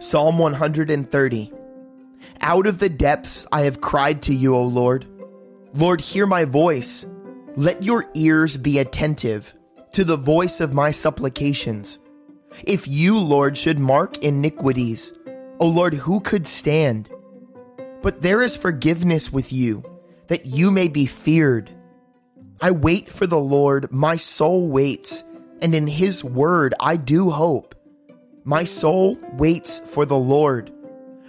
Psalm 130. Out of the depths I have cried to you, O Lord. Lord, hear my voice. Let your ears be attentive to the voice of my supplications. If you, Lord, should mark iniquities, O Lord, who could stand? But there is forgiveness with you, that you may be feared. I wait for the Lord, my soul waits, and in his word I do hope. My soul waits for the Lord,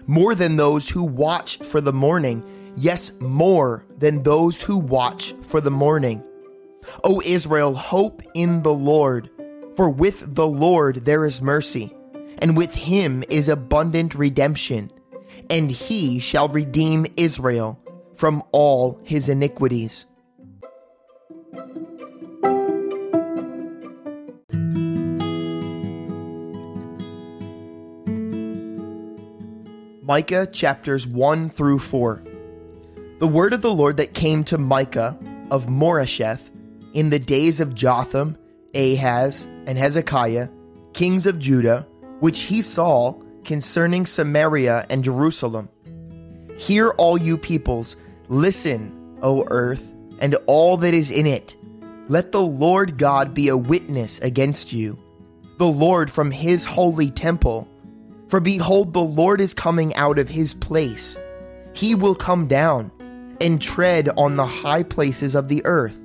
more than those who watch for the morning, yes, more than those who watch for the morning. O Israel, hope in the Lord, for with the Lord there is mercy, and with him is abundant redemption, and he shall redeem Israel from all his iniquities. Micah chapters 1 through 4. The word of the Lord that came to Micah of Moresheth in the days of Jotham, Ahaz, and Hezekiah, kings of Judah, which he saw concerning Samaria and Jerusalem. Hear, all you peoples, listen, O earth, and all that is in it. Let the Lord God be a witness against you, the Lord from his holy temple. For behold, the Lord is coming out of his place. He will come down and tread on the high places of the earth.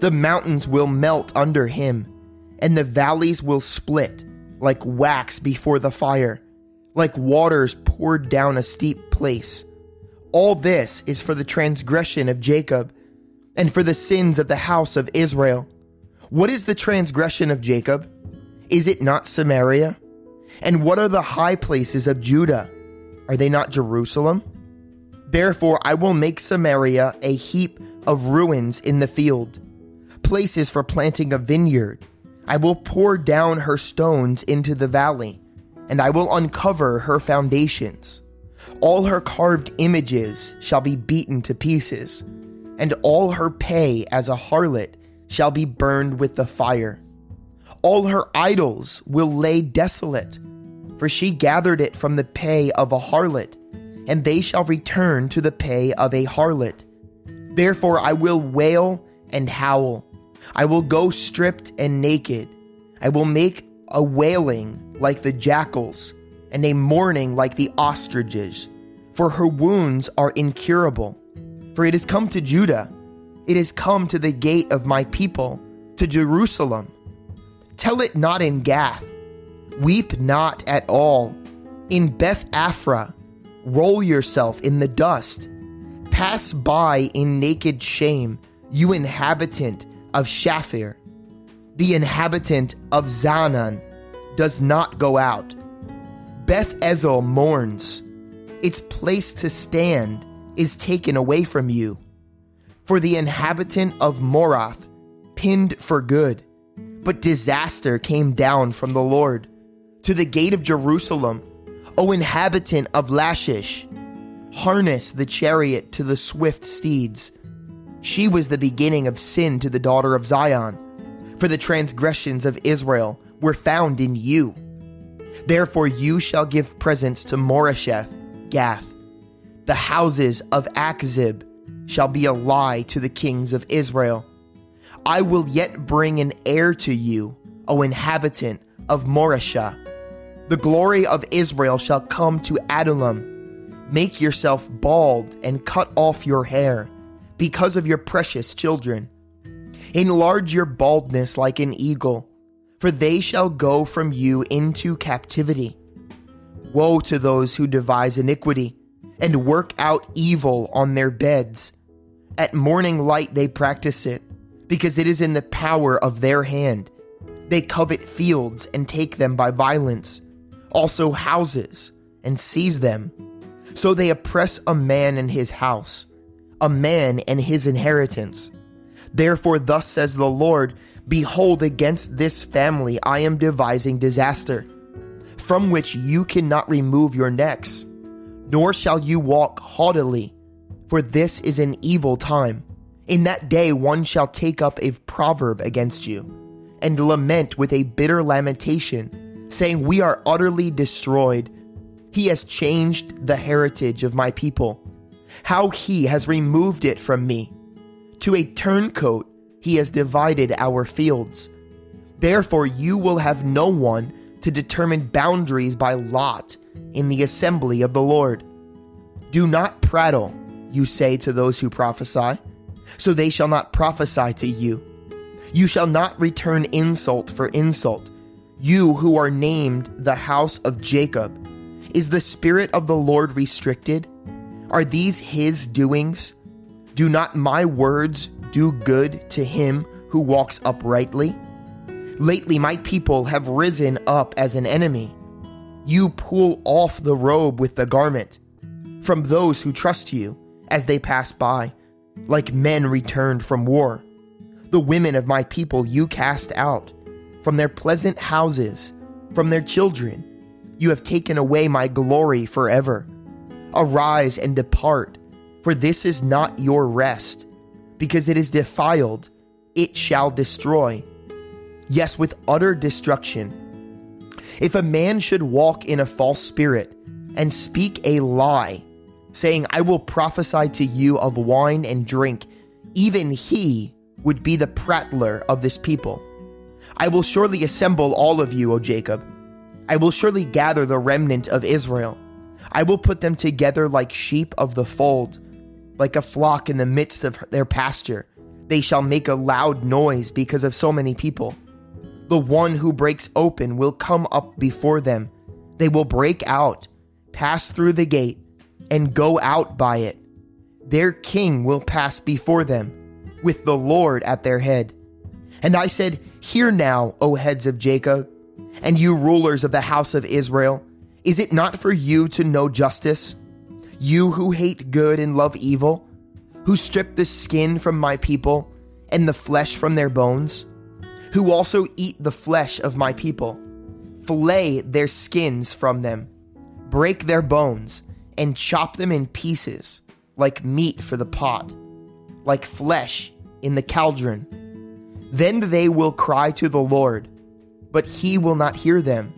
The mountains will melt under him, and the valleys will split like wax before the fire, like waters poured down a steep place. All this is for the transgression of Jacob and for the sins of the house of Israel. What is the transgression of Jacob? Is it not Samaria? And what are the high places of Judah? Are they not Jerusalem? Therefore I will make Samaria a heap of ruins in the field, places for planting a vineyard. I will pour down her stones into the valley, and I will uncover her foundations. All her carved images shall be beaten to pieces, and all her pay as a harlot shall be burned with the fire. All her idols will lay desolate, for she gathered it from the pay of a harlot, and they shall return to the pay of a harlot. Therefore I will wail and howl. I will go stripped and naked. I will make a wailing like the jackals, and a mourning like the ostriches, for her wounds are incurable. For it has come to Judah, it has come to the gate of my people, to Jerusalem. Tell it not in Gath, weep not at all. In Beth Afra, roll yourself in the dust. Pass by in naked shame, you inhabitant of Shafir. The inhabitant of Zanan does not go out. Beth Ezel mourns. Its place to stand is taken away from you. For the inhabitant of Morath pinned for good. But disaster came down from the Lord to the gate of Jerusalem. O inhabitant of Lachish, harness the chariot to the swift steeds. She was the beginning of sin to the daughter of Zion, for the transgressions of Israel were found in you. Therefore you shall give presents to Moresheth, Gath. The houses of Achzib shall be a lie to the kings of Israel. I will yet bring an heir to you, O inhabitant of Mareshah. The glory of Israel shall come to Adullam. Make yourself bald and cut off your hair, because of your precious children. Enlarge your baldness like an eagle, for they shall go from you into captivity. Woe to those who devise iniquity and work out evil on their beds. At morning light they practice it, because it is in the power of their hand. They covet fields and take them by violence, also houses, and seize them. So they oppress a man and his house, a man and his inheritance. Therefore thus says the Lord, behold, against this family I am devising disaster, from which you cannot remove your necks, nor shall you walk haughtily, for this is an evil time, In that day one shall take up a proverb against you, and lament with a bitter lamentation, saying, we are utterly destroyed. He has changed the heritage of my people. How he has removed it from me. To a turncoat he has divided our fields. Therefore you will have no one to determine boundaries by lot in the assembly of the Lord. Do not prattle, you say to those who prophesy, so they shall not prophesy to you. You shall not return insult for insult. You who are named the house of Jacob, is the spirit of the Lord restricted? Are these his doings? Do not my words do good to him who walks uprightly? Lately my people have risen up as an enemy. You pull off the robe with the garment from those who trust you as they pass by, like men returned from war. The women of my people you cast out from their pleasant houses, from their children. You have taken away my glory forever. Arise and depart, for this is not your rest, because it is defiled, it shall destroy. Yes, with utter destruction. If a man should walk in a false spirit and speak a lie, saying, I will prophesy to you of wine and drink, even he would be the prattler of this people. I will surely assemble all of you, O Jacob. I will surely gather the remnant of Israel. I will put them together like sheep of the fold, like a flock in the midst of their pasture. They shall make a loud noise because of so many people. The one who breaks open will come up before them. They will break out, pass through the gate, and go out by it. Their king will pass before them, with the Lord at their head. And I said, hear now, O heads of Jacob, and you rulers of the house of Israel, is it not for you to know justice? You who hate good and love evil, who strip the skin from my people and the flesh from their bones, who also eat the flesh of my people, flay their skins from them, break their bones, and chop them in pieces, like meat for the pot, like flesh in the cauldron. Then they will cry to the Lord, but he will not hear them.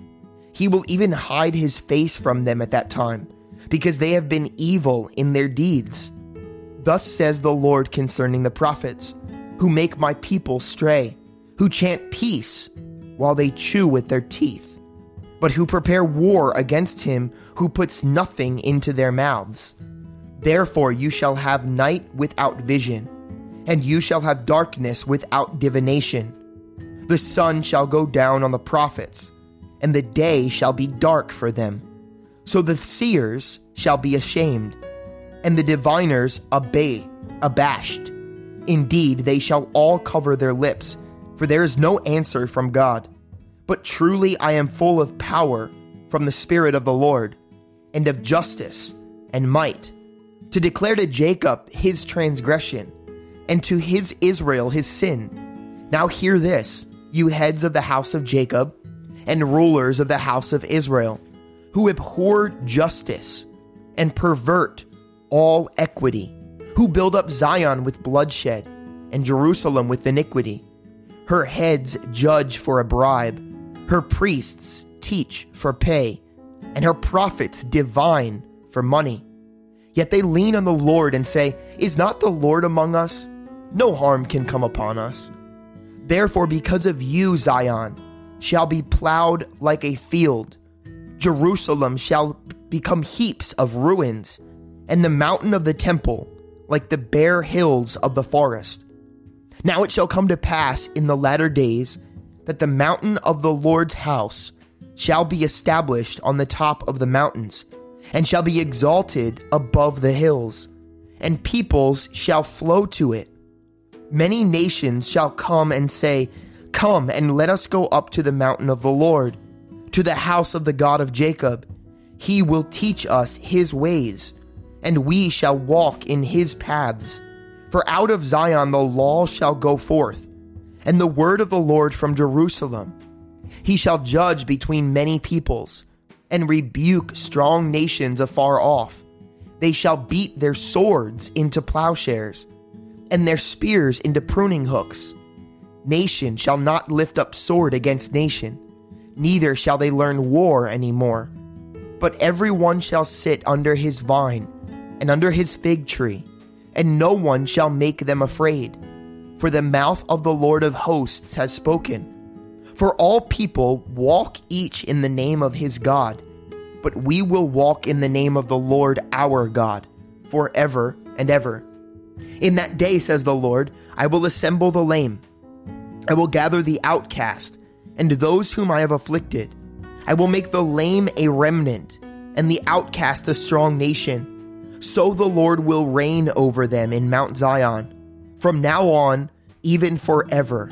He will even hide his face from them at that time, because they have been evil in their deeds. Thus says the Lord concerning the prophets, who make my people stray, who chant peace while they chew with their teeth, but who prepare war against him who puts nothing into their mouths. Therefore you shall have night without vision, and you shall have darkness without divination. The sun shall go down on the prophets, and the day shall be dark for them. So the seers shall be ashamed, and the diviners abashed. Indeed, they shall all cover their lips, for there is no answer from God. But truly I am full of power from the Spirit of the Lord, and of justice and might, to declare to Jacob his transgression, and to his Israel his sin. Now hear this, you heads of the house of Jacob, and rulers of the house of Israel, who abhor justice and pervert all equity, who build up Zion with bloodshed and Jerusalem with iniquity. Her heads judge for a bribe, her priests teach for pay, and her prophets divine for money. Yet they lean on the Lord and say, is not the Lord among us? No harm can come upon us. Therefore, because of you, Zion shall be plowed like a field. Jerusalem shall become heaps of ruins, and the mountain of the temple like the bare hills of the forest. Now it shall come to pass in the latter days that the mountain of the Lord's house shall be established on the top of the mountains, and shall be exalted above the hills, and peoples shall flow to it. Many nations shall come and say, come and let us go up to the mountain of the Lord, to the house of the God of Jacob. He will teach us his ways, and we shall walk in his paths. For out of Zion the law shall go forth, and the word of the Lord from Jerusalem. He shall judge between many peoples, and rebuke strong nations afar off. They shall beat their swords into plowshares, and their spears into pruning hooks. Nation shall not lift up sword against nation, neither shall they learn war any more. But every one shall sit under his vine and under his fig tree, and no one shall make them afraid. For the mouth of the Lord of hosts has spoken. For all people walk each in the name of his God, but we will walk in the name of the Lord our God forever and ever. In that day, says the Lord, I will assemble the lame. I will gather the outcast and those whom I have afflicted. I will make the lame a remnant and the outcast a strong nation. So the Lord will reign over them in Mount Zion, from now on, even forever.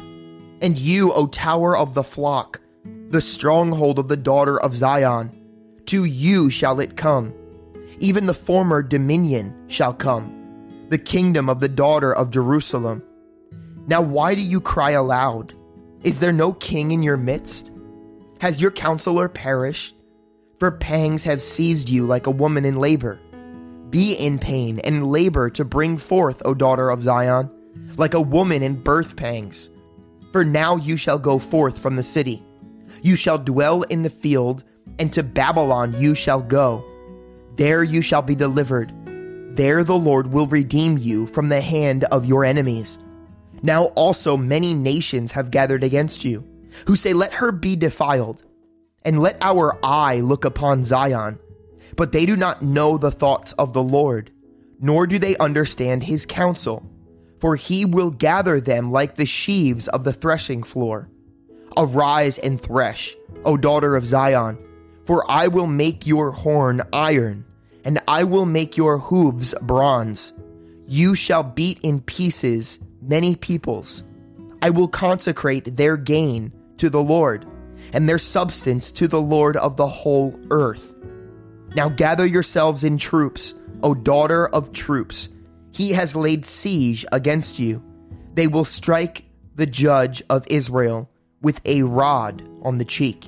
And you, O tower of the flock, the stronghold of the daughter of Zion, to you shall it come. Even the former dominion shall come, the kingdom of the daughter of Jerusalem. Now why do you cry aloud? Is there no king in your midst? Has your counselor perished? For pangs have seized you like a woman in labor. Be in pain and labor to bring forth, O daughter of Zion, like a woman in birth pangs. For now you shall go forth from the city. You shall dwell in the field, and to Babylon you shall go. There you shall be delivered. There the Lord will redeem you from the hand of your enemies. Now also many nations have gathered against you, who say, let her be defiled, and let our eye look upon Zion. But they do not know the thoughts of the Lord, nor do they understand his counsel. For he will gather them like the sheaves of the threshing floor. Arise and thresh, O daughter of Zion, for I will make your horn iron, and I will make your hooves bronze. You shall beat in pieces many peoples. I will consecrate their gain to the Lord, and their substance to the Lord of the whole earth. Now gather yourselves in troops, O daughter of troops. He has laid siege against you. They will strike the judge of Israel with a rod on the cheek.